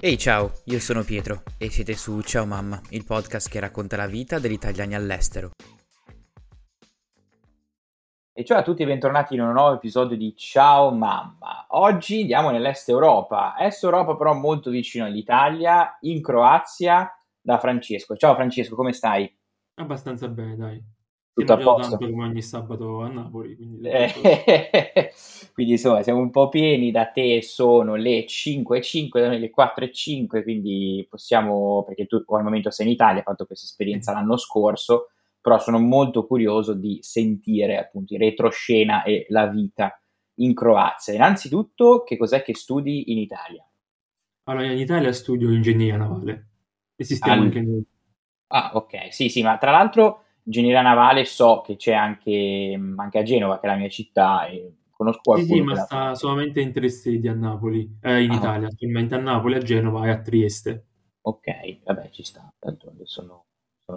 Ehi ciao, io sono Pietro e siete su Ciao Mamma, il podcast che racconta la vita degli italiani all'estero. E ciao a tutti e bentornati in un nuovo episodio di Ciao Mamma. Oggi andiamo nell'est Europa, est Europa però molto vicino all'Italia, in Croazia, da Francesco. Ciao Francesco, come stai? Abbastanza bene, dai. Tutto a posto. Tanto come ogni sabato a Napoli. Quindi insomma siamo un po' pieni, da te sono le 5:05, da noi le 4:05, quindi possiamo, perché tu al momento sei in Italia, hai fatto questa esperienza l'anno scorso, però sono molto curioso di sentire appunto in retroscena e la vita in Croazia. Innanzitutto, che cos'è che studi in Italia? Allora, in Italia studio ingegneria navale e sistema anche noi. Ah, ok, sì, ma tra l'altro ingegneria navale so che c'è anche a Genova, che è la mia città, e conosco qualcuno. Sì, ma sta solamente in tre sedi a Napoli, in Italia, solamente a Napoli, a Genova e a Trieste. Ok, vabbè, ci sta, tanto sono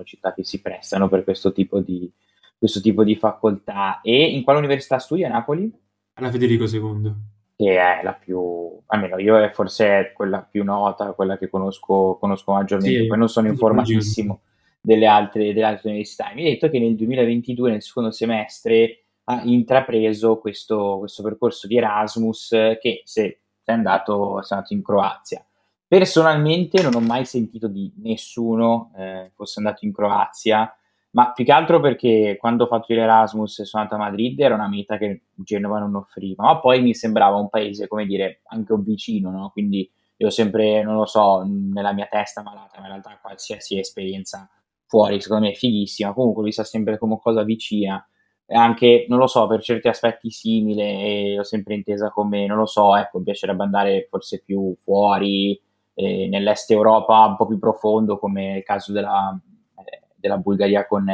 città che si prestano per questo tipo di facoltà. E in quale università studia a Napoli? Alla Federico II. Che è la più, almeno io è forse quella più nota, quella che conosco maggiormente, sì, poi non sono informatissimo delle altre università. Mi hai detto che nel 2022, nel secondo semestre, ha intrapreso questo percorso di Erasmus che sei andato in Croazia. Personalmente non ho mai sentito di nessuno fosse andato in Croazia, ma più che altro perché quando ho fatto l'Erasmus e sono andato a Madrid era una meta che Genova non offriva, ma poi mi sembrava un paese, come dire, anche vicino, no? Quindi io sempre, non lo so, nella mia testa malata, ma in realtà qualsiasi esperienza fuori, secondo me è fighissima, comunque vista sempre come cosa vicina, anche, non lo so, per certi aspetti simile, e l'ho sempre intesa come, non lo so, ecco, mi piacerebbe andare forse più fuori, nell'est Europa un po' più profondo, come il caso della Bulgaria con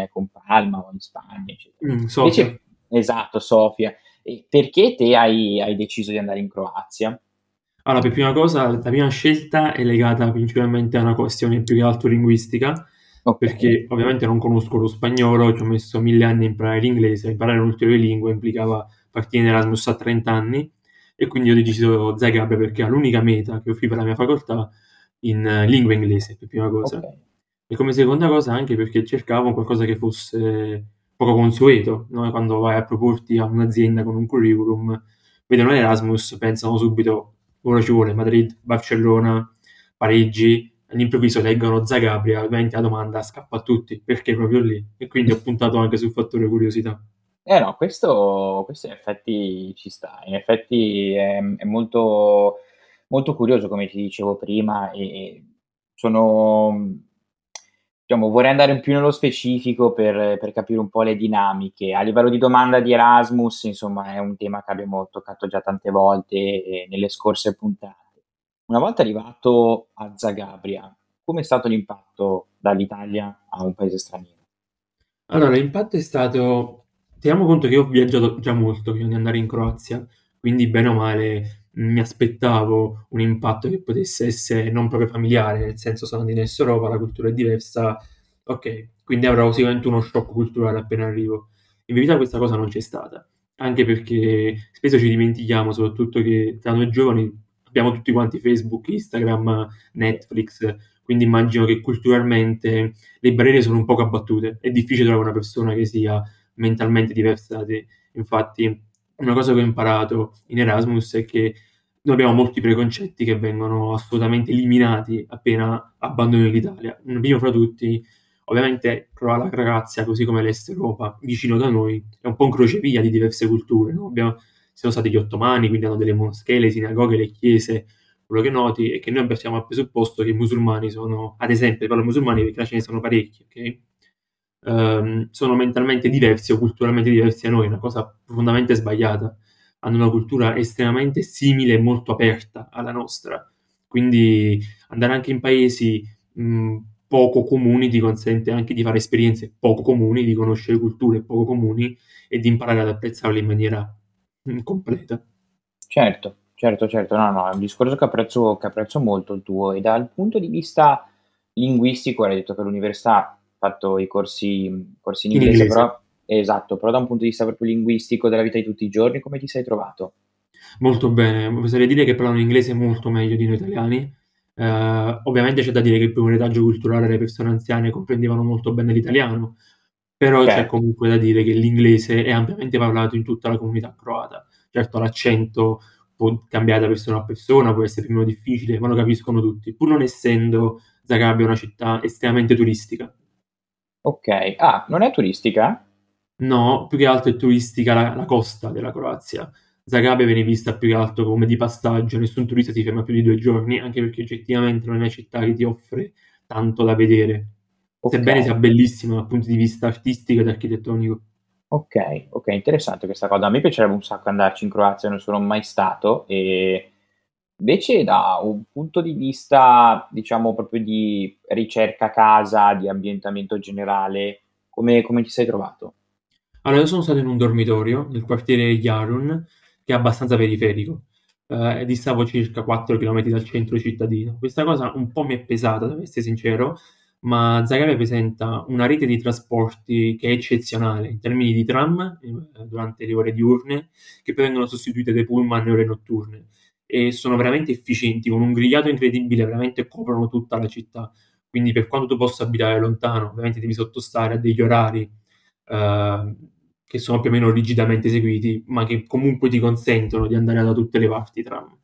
Palma, o in Spagna, eccetera. Sofia. Invece, esatto, Sofia. E perché te hai deciso di andare in Croazia? Allora, per prima cosa, la mia scelta è legata principalmente a una questione più che altro linguistica, perché ovviamente non conosco lo spagnolo, ci ho messo 1000 anni a imparare l'inglese, imparare un'ulteriore lingua implicava partire in Erasmus a 30 anni, e quindi ho deciso Zagabria perché era l'unica meta che offriva la mia facoltà in lingua inglese, per prima cosa. Okay. E come seconda cosa anche perché cercavo qualcosa che fosse poco consueto, no? Quando vai a proporti a un'azienda con un curriculum, vedono l'Erasmus, pensano subito, ora ci vuole Madrid, Barcellona, Parigi, all'improvviso leggono Zagabria, ovviamente la domanda scappa a tutti, perché proprio lì? E quindi ho puntato anche sul fattore curiosità. No, questo in effetti ci sta, in effetti è molto, molto curioso, come ti dicevo prima, e sono, diciamo, vorrei andare in più nello specifico per capire un po' le dinamiche. A livello di domanda di Erasmus, insomma, è un tema che abbiamo toccato già tante volte nelle scorse puntate. Una volta arrivato a Zagabria, come è stato l'impatto dall'Italia a un paese straniero? Allora, l'impatto è stato, teniamo conto che io ho viaggiato già molto prima di andare in Croazia, quindi bene o male mi aspettavo un impatto che potesse essere non proprio familiare, nel senso sono in Est Europa, la cultura è diversa, ok, quindi avrò sicuramente uno shock culturale appena arrivo. In verità questa cosa non c'è stata, anche perché spesso ci dimentichiamo, soprattutto che tra noi giovani abbiamo tutti quanti Facebook, Instagram, Netflix, quindi immagino che culturalmente le barriere sono un poco abbattute, è difficile trovare una persona che sia mentalmente diversa da te. Infatti una cosa che ho imparato in Erasmus è che noi abbiamo molti preconcetti che vengono assolutamente eliminati appena abbandoni l'Italia. Un primo fra tutti, ovviamente la Croazia, così come l'Est Europa, vicino da noi, è un po' un crocevia di diverse culture, no? Sono stati gli ottomani, quindi hanno delle moschee, le sinagoghe, le chiese, quello che noti è che noi siamo al presupposto che i musulmani sono, ad esempio, parlo musulmani perché ce ne sono parecchi, ok? Sono mentalmente diversi o culturalmente diversi da noi, è una cosa profondamente sbagliata. Hanno una cultura estremamente simile e molto aperta alla nostra, quindi andare anche in paesi poco comuni ti consente anche di fare esperienze poco comuni, di conoscere culture poco comuni e di imparare ad apprezzarle in maniera completa. Certo, no, è un discorso che apprezzo molto il tuo. E dal punto di vista linguistico, hai detto che all'università ho fatto i corsi in inglese. Però da un punto di vista proprio linguistico della vita di tutti i giorni, come ti sei trovato? Molto bene, potrei dire che parlano inglese molto meglio di noi italiani, Ovviamente c'è da dire che il primo retaggio culturale delle persone anziane comprendevano molto bene l'italiano, però c'è comunque da dire che l'inglese è ampiamente parlato in tutta la comunità croata. Certo, l'accento può cambiare da persona a persona, può essere più o meno difficile, ma lo capiscono tutti, pur non essendo Zagabria una città estremamente turistica. Ok, non è turistica? No, più che altro è turistica la costa della Croazia. Zagabria viene vista più che altro come di passaggio, nessun turista si ferma più di 2 giorni, anche perché oggettivamente non è una città che ti offre tanto da vedere, sebbene sia bellissima dal punto di vista artistico ed architettonico. Ok, interessante questa cosa. A me piacerebbe un sacco andarci in Croazia, non sono mai stato, e invece da un punto di vista, diciamo, proprio di ricerca casa, di ambientamento generale, come ti sei trovato? Allora, io sono stato in un dormitorio nel quartiere Jarun, che è abbastanza periferico, distavo circa 4 km dal centro cittadino. Questa cosa un po' mi è pesata, devo essere sincero, ma Zagabria presenta una rete di trasporti che è eccezionale, in termini di tram durante le ore diurne, che poi vengono sostituite dai pullman nelle ore notturne, e sono veramente efficienti, con un grigliato incredibile, veramente coprono tutta la città. Quindi per quanto tu possa abitare lontano, ovviamente devi sottostare a degli orari che sono più o meno rigidamente seguiti, ma che comunque ti consentono di andare da tutte le parti tram.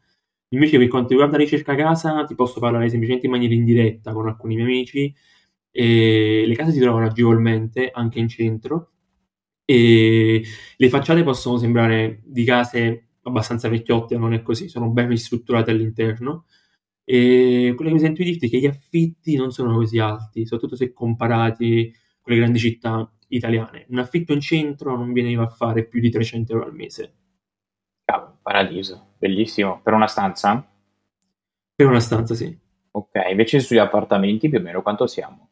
Invece per quanto riguarda la ricerca casa, ti posso parlare semplicemente in maniera indiretta con alcuni miei amici, e le case si trovano agevolmente anche in centro, e le facciate possono sembrare di case abbastanza vecchiotte, non è così, sono ben strutturate all'interno, e quello che mi sento di dirti è che gli affitti non sono così alti, soprattutto se comparati con le grandi città italiane. Un affitto in centro non veniva a fare più di 300 euro al mese. Cavolo, paradiso, bellissimo. Per una stanza? Per una stanza, sì. Ok, invece sugli appartamenti più o meno quanto siamo?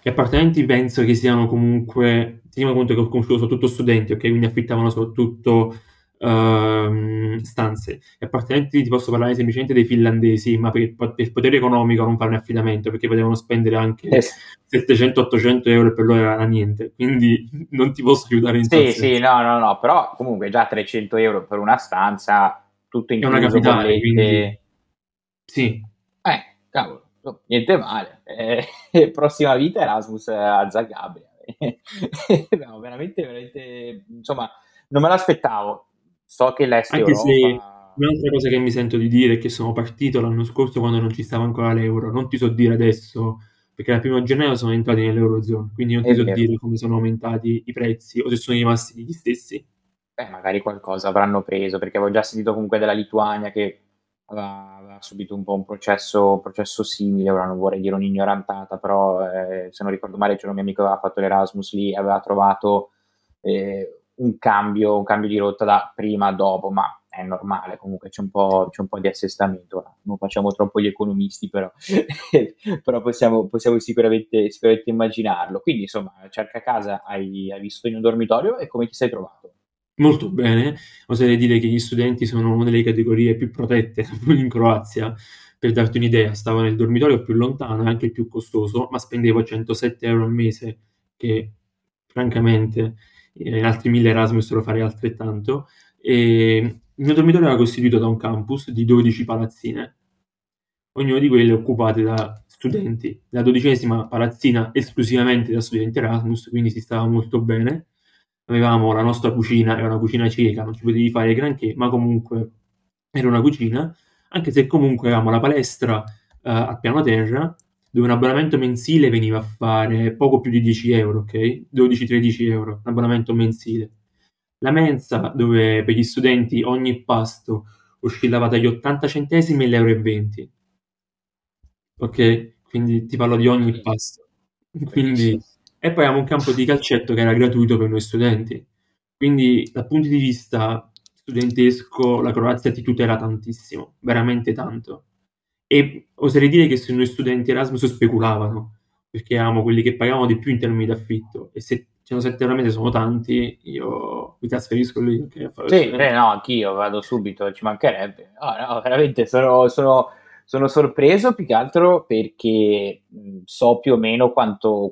Gli appartamenti penso che siano comunque, teniamo conto che ho conosciuto soprattutto studenti, ok, quindi affittavano soprattutto stanze. Gli appartamenti, ti posso parlare semplicemente dei finlandesi, ma per potere economico non farne affidamento, perché potevano spendere anche 700-800 euro, per loro era niente, quindi non ti posso aiutare in questo senso. No, però comunque già 300 euro per una stanza, tutto in una capitale, volete... quindi sì. Cavolo, niente male. Prossima vita Erasmus a Zagabria. No, veramente, insomma, non me l'aspettavo. So che l'Est Europa... Anche se un'altra cosa che mi sento di dire è che sono partito l'anno scorso quando non ci stava ancora l'euro. Non ti so dire adesso, perché dal 1 gennaio sono entrati nell'Eurozone, quindi non ti so dire come sono aumentati i prezzi o se sono rimasti gli stessi. Magari qualcosa avranno preso, perché avevo già sentito comunque della Lituania che aveva subito un po' un processo simile. Ora non vorrei dire un'ignorantata, però se non ricordo male c'era un mio amico che aveva fatto l'Erasmus lì, aveva trovato... un cambio di rotta da prima a dopo, ma è normale, comunque c'è un po' di assestamento, non facciamo troppo gli economisti, però però possiamo sicuramente immaginarlo. Quindi insomma, cerca casa, hai vissuto in un dormitorio, e come ti sei trovato? Molto bene, oserei dire che gli studenti sono una delle categorie più protette in Croazia. Per darti un'idea, stavo nel dormitorio più lontano e anche il più costoso, ma spendevo 107 euro al mese, che francamente... in altri 1000 Erasmus lo farei altrettanto. E il mio dormitorio era costituito da un campus di 12 palazzine, ognuno di quelle occupate da studenti. La 12ª palazzina esclusivamente da studenti Erasmus, quindi si stava molto bene. Avevamo la nostra cucina, era una cucina cieca, non ci potevi fare granché, ma comunque era una cucina, anche se comunque avevamo la palestra al piano terra, dove un abbonamento mensile veniva a fare poco più di 10 euro, ok? 12-13 euro, un abbonamento mensile. La mensa, dove per gli studenti ogni pasto oscillava dagli 80 centesimi e l'euro e 20. Ok? Quindi ti parlo di ogni pasto. Quindi... E poi avevamo un campo di calcetto che era gratuito per noi studenti. Quindi dal punto di vista studentesco la Croazia ti tutela tantissimo, veramente tanto. E oserei dire che se noi studenti Erasmus speculavano, perché avevamo quelli che pagavano di più in termini di affitto, e se 107 euro al mese sono tanti, io mi trasferisco lì. Anch'io vado subito, ci mancherebbe. Veramente sono sorpreso, più che altro perché so più o meno quanto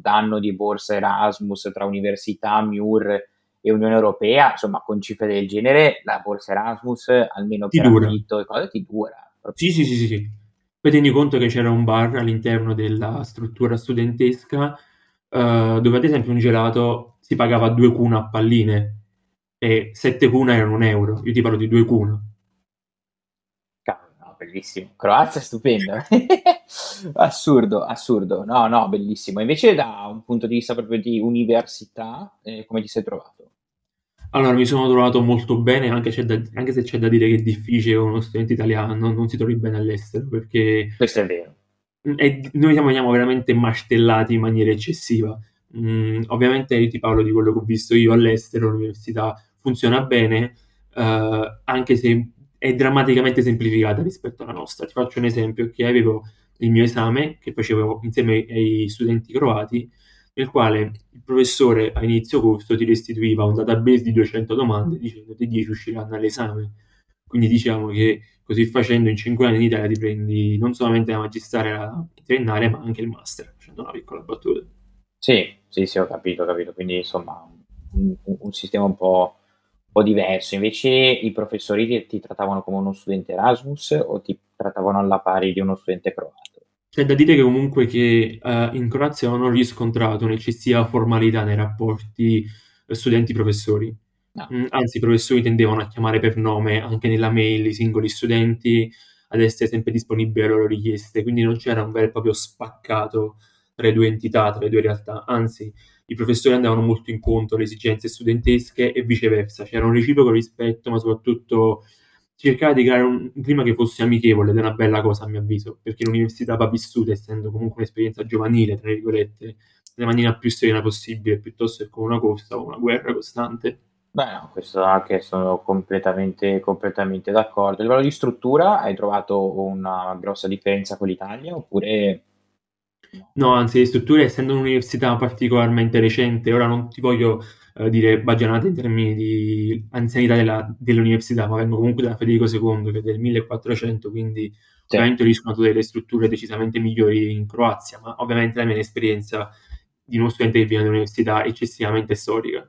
danno di borsa Erasmus tra università, MIUR e Unione Europea. Insomma, con cifre del genere la borsa Erasmus, almeno per affitto e cose, ti dura. Sì. Poi tieni conto che c'era un bar all'interno della struttura studentesca, dove ad esempio un gelato si pagava 2 kuna a palline e 7 kuna erano €1. Io ti parlo di 2 kuna. No, bellissimo. Croazia è stupenda. assurdo. No, bellissimo. Invece da un punto di vista proprio di università, come ti sei trovato? Allora, mi sono trovato molto bene, anche se c'è da dire che è difficile che uno studente italiano non si trovi bene all'estero, perché... Questo è vero. Noi siamo veramente mastellati in maniera eccessiva. Ovviamente io ti parlo di quello che ho visto io all'estero, l'università funziona bene, anche se è drammaticamente semplificata rispetto alla nostra. Ti faccio un esempio, che avevo il mio esame, che facevo insieme ai studenti croati, nel quale il professore a inizio corso ti restituiva un database di 200 domande dicendo che 10 usciranno all'esame. Quindi diciamo che così facendo in 5 anni in Italia ti prendi non solamente la magistrale e la triennale, ma anche il master, facendo una piccola battuta. Sì, ho capito. Quindi insomma un sistema un po' diverso. Invece i professori ti trattavano come uno studente Erasmus o ti trattavano alla pari di uno studente croato? C'è da dire che comunque in Croazia non ho riscontrato un'eccessiva formalità nei rapporti studenti-professori. No. Anzi, i professori tendevano a chiamare per nome anche nella mail i singoli studenti, ad essere sempre disponibili alle loro richieste, quindi non c'era un vero e proprio spaccato tra le due entità, tra le due realtà. Anzi, i professori andavano molto incontro alle esigenze studentesche e viceversa. C'era un reciproco rispetto, ma soprattutto... cercare di creare un clima che fosse amichevole, ed è una bella cosa a mio avviso, perché l'università va vissuta, essendo comunque un'esperienza giovanile, tra virgolette, nella maniera più serena possibile, piuttosto che con una corsa o una guerra costante. Beh, no, questo anche sono completamente d'accordo. A livello di struttura, hai trovato una grossa differenza con l'Italia, oppure... No, anzi, le strutture, essendo un'università particolarmente recente, ora non ti voglio dire baggianate in termini di anzianità dell'università, ma vengo comunque da Federico II, che è del 1400, quindi sì. Ovviamente ho riscontrato delle strutture decisamente migliori in Croazia, ma ovviamente la mia esperienza di uno studente che viene dall'università è eccessivamente storica.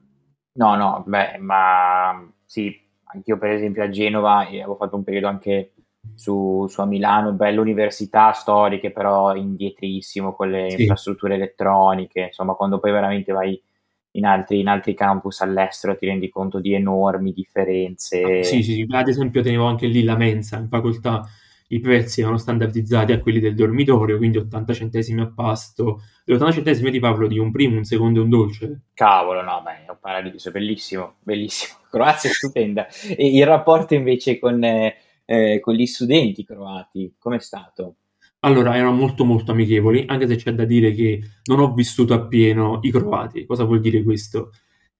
No, beh, ma sì, anch'io per esempio a Genova avevo fatto un periodo anche... Su a Milano, belle università storiche, però indietrissimo con le infrastrutture elettroniche. Insomma, quando poi veramente vai in altri campus all'estero ti rendi conto di enormi differenze. Sì, ad esempio tenevo anche lì la mensa in facoltà, i prezzi erano standardizzati a quelli del dormitorio, quindi 80 centesimi a pasto. E 80 centesimi ti parlo di un primo, un secondo e un dolce. Cavolo, no, beh, è un paradiso, bellissimo. Croazia è stupenda. E il rapporto invece con gli studenti croati, com'è stato? Allora, erano molto molto amichevoli, anche se c'è da dire che non ho vissuto appieno i croati. Cosa vuol dire questo?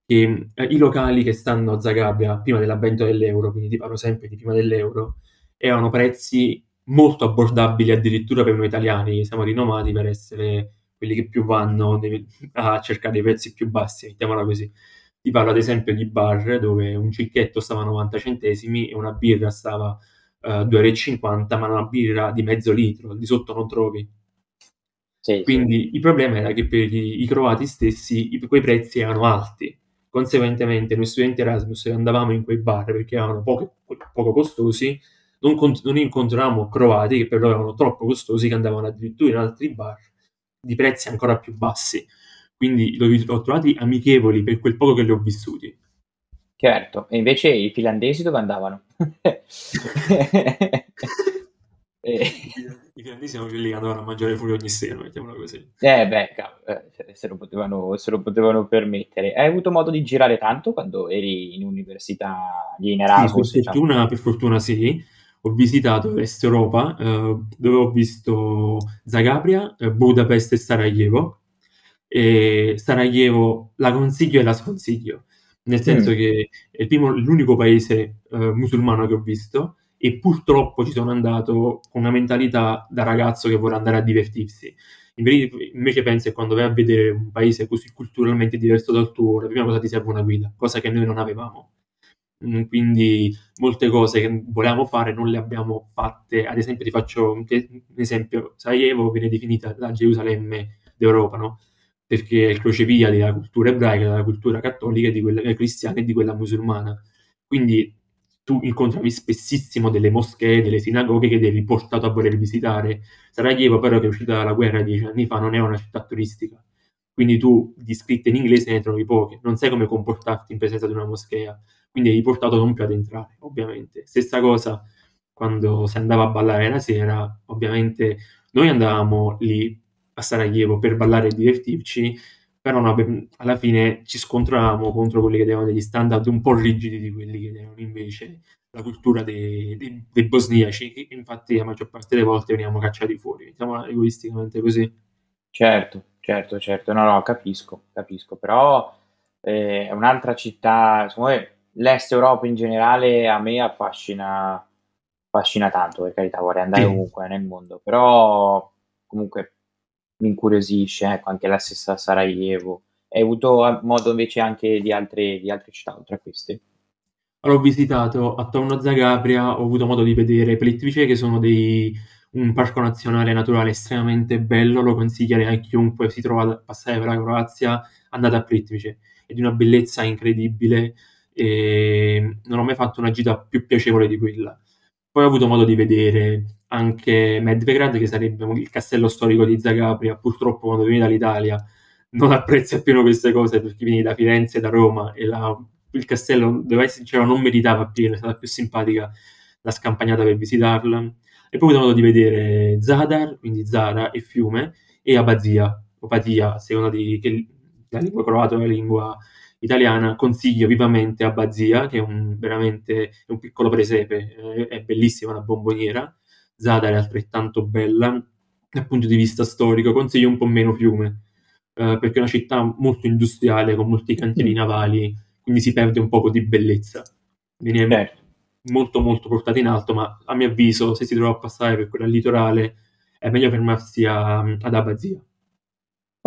Che i locali che stanno a Zagabria prima dell'avvento dell'euro, quindi ti parlo sempre di prima dell'euro, erano prezzi molto abbordabili addirittura per noi italiani. Siamo rinomati per essere quelli che più vanno a cercare i prezzi più bassi, mettiamola così. Ti parlo ad esempio di bar dove un cicchetto stava a 90 centesimi e una birra stava... 2,50 €, ma una birra di mezzo litro di sotto non trovi. Quindi il problema era che per i croati stessi quei prezzi erano alti, conseguentemente noi studenti Erasmus andavamo in quei bar perché erano poco costosi, non incontravamo croati che per loro erano troppo costosi, che andavano addirittura in altri bar di prezzi ancora più bassi, quindi li ho trovati amichevoli per quel poco che li ho vissuti. Certo, e invece i finlandesi dove andavano? I finlandesi sono quelli che andavano a mangiare fuori ogni sera, mettiamola così. Beh, cavolo, se lo potevano permettere. Hai avuto modo di girare tanto quando eri in università lì in Erasmus? Sì, per fortuna sì. Ho visitato l'Est Europa, dove ho visto Zagabria, Budapest e Sarajevo. E Sarajevo la consiglio e la sconsiglio. Nel senso che è l'unico paese musulmano che ho visto, e purtroppo ci sono andato con una mentalità da ragazzo che vorrà andare a divertirsi. Invece penso che quando vai a vedere un paese così culturalmente diverso dal tuo, la prima cosa ti serve una guida, cosa che noi non avevamo. Quindi molte cose che volevamo fare non le abbiamo fatte. Ad esempio ti faccio un esempio, Sarajevo viene definita la Gerusalemme d'Europa, no? Perché è il crocevia della cultura ebraica, della cultura cattolica, di quella cristiana e di quella musulmana. Quindi tu incontravi spessissimo delle moschee, delle sinagoghe che eri portato a voler visitare. Sarajevo, però, che è uscita dalla guerra 10 anni fa, non è una città turistica, quindi tu di scritte in inglese ne trovi poche, non sai come comportarti in presenza di una moschea, quindi eri portato non più ad entrare, ovviamente. Stessa cosa quando si andava a ballare la sera, ovviamente noi andavamo lì a Sarajevo per ballare e divertirci, però alla fine ci scontravamo contro quelli che avevano degli standard un po' rigidi di quelli che erano invece la cultura dei bosniaci, che infatti la maggior parte delle volte venivamo cacciati fuori, mettiamola egoisticamente così. Certo, no, capisco, però è un'altra città, secondo me l'Est Europa in generale a me affascina tanto, per carità, vorrei andare ovunque nel mondo, però comunque mi incuriosisce, ecco, anche la stessa Sarajevo. Hai avuto modo invece anche di altre città oltre a queste? Allora, ho visitato attorno a Zagabria, ho avuto modo di vedere Plitvice, che sono un parco nazionale naturale estremamente bello, lo consiglierei a chiunque si trova a passare per la Croazia, andate a Plitvice, è di una bellezza incredibile e non ho mai fatto una gita più piacevole di quella. Poi ho avuto modo di vedere anche Medvedgrad, che sarebbe il castello storico di Zagabria. Purtroppo quando vieni dall'Italia non apprezzi appieno queste cose, perché vieni da Firenze e da Roma e il castello, devo essere sincero, non meritava appieno, è stata più simpatica la scampagnata per visitarla. E poi ho avuto modo di vedere Zadar, quindi Zara e Fiume, e Abbazia o Patia, a seconda che la lingua croata o la lingua italiana. Consiglio vivamente Abbazia, che è un piccolo presepe, è bellissima, una bomboniera. Zadar è altrettanto bella dal punto di vista storico, consiglio un po' meno Fiume, perché è una città molto industriale, con molti cantieri navali, quindi si perde un poco di bellezza. Viene molto molto portata in alto, ma a mio avviso, se si trova a passare per quella litorale, è meglio fermarsi ad Abbazia.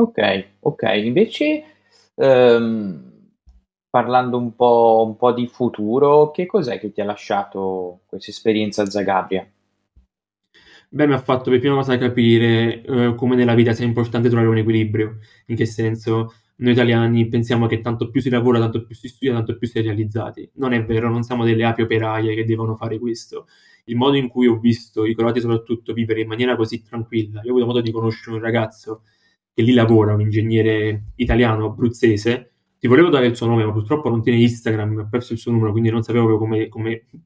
Ok, invece parlando un po' di futuro, che cos'è che ti ha lasciato questa esperienza a Zagabria? Beh, mi ha fatto per prima cosa capire come nella vita sia importante trovare un equilibrio, in che senso noi italiani pensiamo che tanto più si lavora, tanto più si studia, tanto più si è realizzati. Non è vero, non siamo delle api operaie che devono fare questo. Il modo in cui ho visto i croati soprattutto vivere in maniera così tranquilla, io ho avuto modo di conoscere un ragazzo che lì lavora, un ingegnere italiano abruzzese. Ti volevo dare il suo nome, ma purtroppo non tiene Instagram, ha perso il suo numero, quindi non sapevo come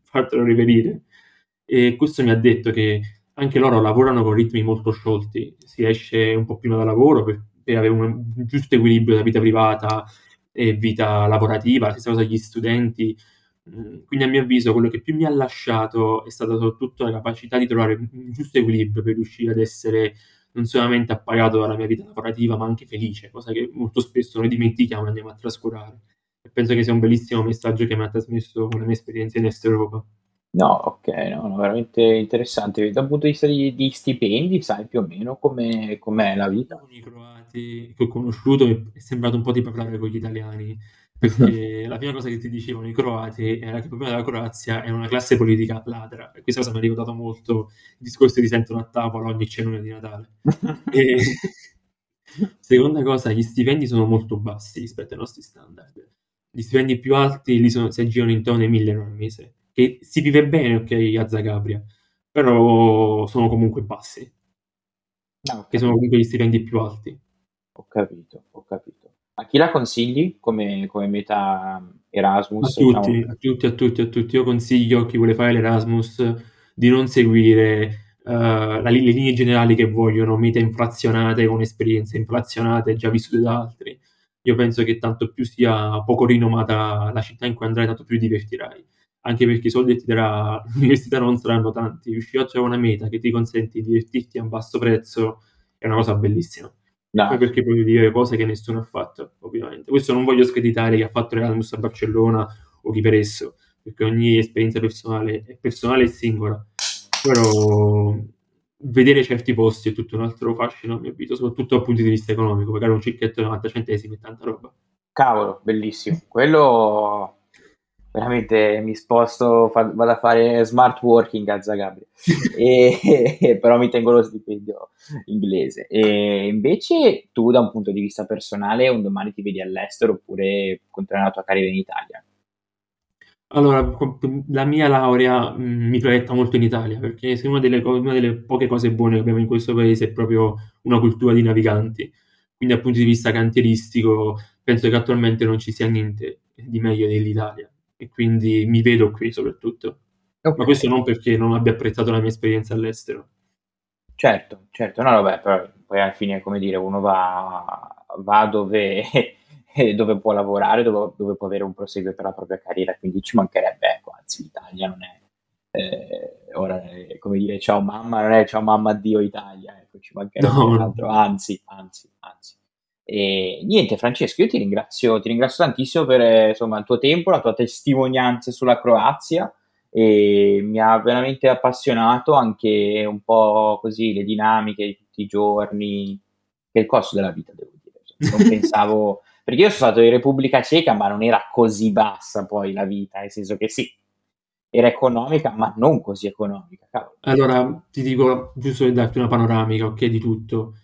fartelo reperire. E questo mi ha detto che anche loro lavorano con ritmi molto sciolti, si esce un po' prima da lavoro per avere un giusto equilibrio tra vita privata e vita lavorativa, la stessa cosa gli studenti. Quindi a mio avviso quello che più mi ha lasciato è stata soprattutto la capacità di trovare un giusto equilibrio per riuscire ad essere non solamente appagato dalla mia vita lavorativa, ma anche felice, cosa che molto spesso noi dimentichiamo e andiamo a trascurare. E penso che sia un bellissimo messaggio che mi ha trasmesso con la mia esperienza in Est Europa. No, ok, no, veramente interessante. Dal punto di vista di stipendi, sai più o meno com'è la vita? Con i croati che ho conosciuto mi è sembrato un po' di parlare con gli italiani, perché la prima cosa che ti dicevano i croati era che il problema della Croazia era una classe politica ladra, e questa cosa mi ha ricordato molto il discorso che ti sentono a tavola ogni cenone di Natale. E seconda cosa, gli stipendi sono molto bassi rispetto ai nostri standard. Gli stipendi più alti si aggirano intorno ai 1.000 euro al mese, che si vive bene, ok, a Zagabria, però sono comunque bassi, che sono comunque gli stipendi più alti. Ho capito. A chi la consigli come meta Erasmus? A tutti. Io consiglio a chi vuole fare l'Erasmus di non seguire le linee generali che vogliono, mete inflazionate con esperienze inflazionate già vissute da altri. Io penso che tanto più sia poco rinomata la città in cui andrai, tanto più divertirai. Anche perché i soldi che ti darà l'università non saranno tanti. Riuscire a trovare una meta che ti consente di divertirti a un basso prezzo è una cosa bellissima. No. Perché puoi dire cose che nessuno ha fatto, ovviamente. Questo non voglio screditare chi ha fatto l'Erasmus a Barcellona o chi per esso, perché ogni esperienza personale è personale e singola. Però vedere certi posti è tutto un altro fascino, a mio avviso, soprattutto dal punto di vista economico, pagare un cicchetto 90 centesimi e tanta roba. Cavolo, bellissimo. Quello veramente mi sposto, vado a fare smart working a Zagabria, però mi tengo lo stipendio inglese. E invece tu, da un punto di vista personale, un domani ti vedi all'estero oppure continuerai la tua carriera in Italia? Allora, la mia laurea mi proietta molto in Italia, perché se una delle poche cose buone che abbiamo in questo paese è proprio una cultura di naviganti. Quindi dal punto di vista cantieristico penso che attualmente non ci sia niente di meglio dell'Italia, e quindi mi vedo qui soprattutto. Okay. Ma questo non perché non abbia apprezzato la mia esperienza all'estero. Certo, no, vabbè, però poi alla fine, come dire, uno va dove può lavorare, dove può avere un proseguo per la propria carriera, quindi ci mancherebbe, ecco, anzi l'Italia non è, ora, come dire, ciao mamma, non è ciao mamma addio Italia, ecco, ci mancherebbe altro, anzi. E niente, Francesco, io ti ringrazio tantissimo per, insomma, il tuo tempo, la tua testimonianza sulla Croazia, e mi ha veramente appassionato anche un po' così le dinamiche di tutti i giorni, che è il costo della vita, devo dire, non pensavo, perché io sono stato in Repubblica Ceca, ma non era così bassa poi la vita, nel senso che sì, era economica, ma non così economica, cavolo. Allora, ti dico, giusto per darti una panoramica, ok, di tutto,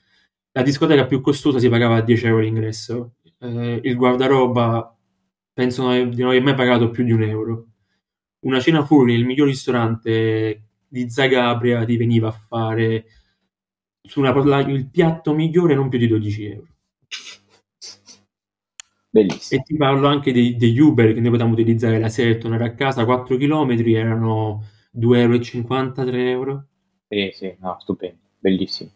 la discoteca più costosa si pagava a 10 euro l'ingresso, il guardaroba penso di non aver mai pagato più di €1, una cena fuori nel miglior ristorante di Zagabria ti veniva a fare su il piatto migliore non più di €12. Bellissimo. E ti parlo anche degli Uber che noi potevamo utilizzare la sera e tornare a casa, 4 chilometri erano €2,50, €3. Sì, no, stupendo, bellissimo.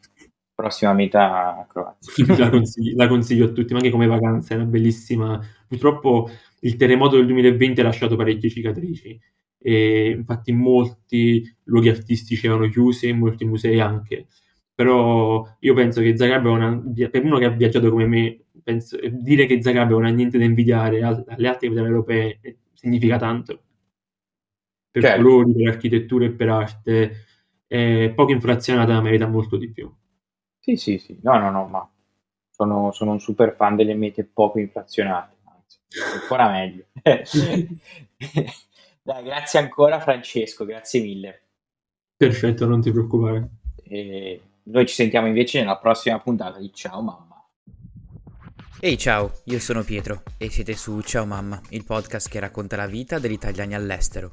Prossima meta Croazia. La consiglio a tutti, ma anche come vacanza è una bellissima. Purtroppo il terremoto del 2020 ha lasciato parecchie cicatrici e infatti molti luoghi artistici erano chiusi e molti musei anche, però io penso che Zagabria, per uno che ha viaggiato come me, penso, dire che Zagabria non ha niente da invidiare alle altre capitali europee significa tanto, per certo. Colori, per architettura e per arte, poco inflazionata, merita molto di più. Sì, no, ma sono un super fan delle mete poco inflazionate, anzi, ancora meglio. Dai, grazie ancora Francesco, grazie mille. Perfetto, non ti preoccupare. E noi ci sentiamo invece nella prossima puntata di Ciao Mamma. Ehi, ciao, io sono Pietro e siete su Ciao Mamma, il podcast che racconta la vita degli italiani all'estero.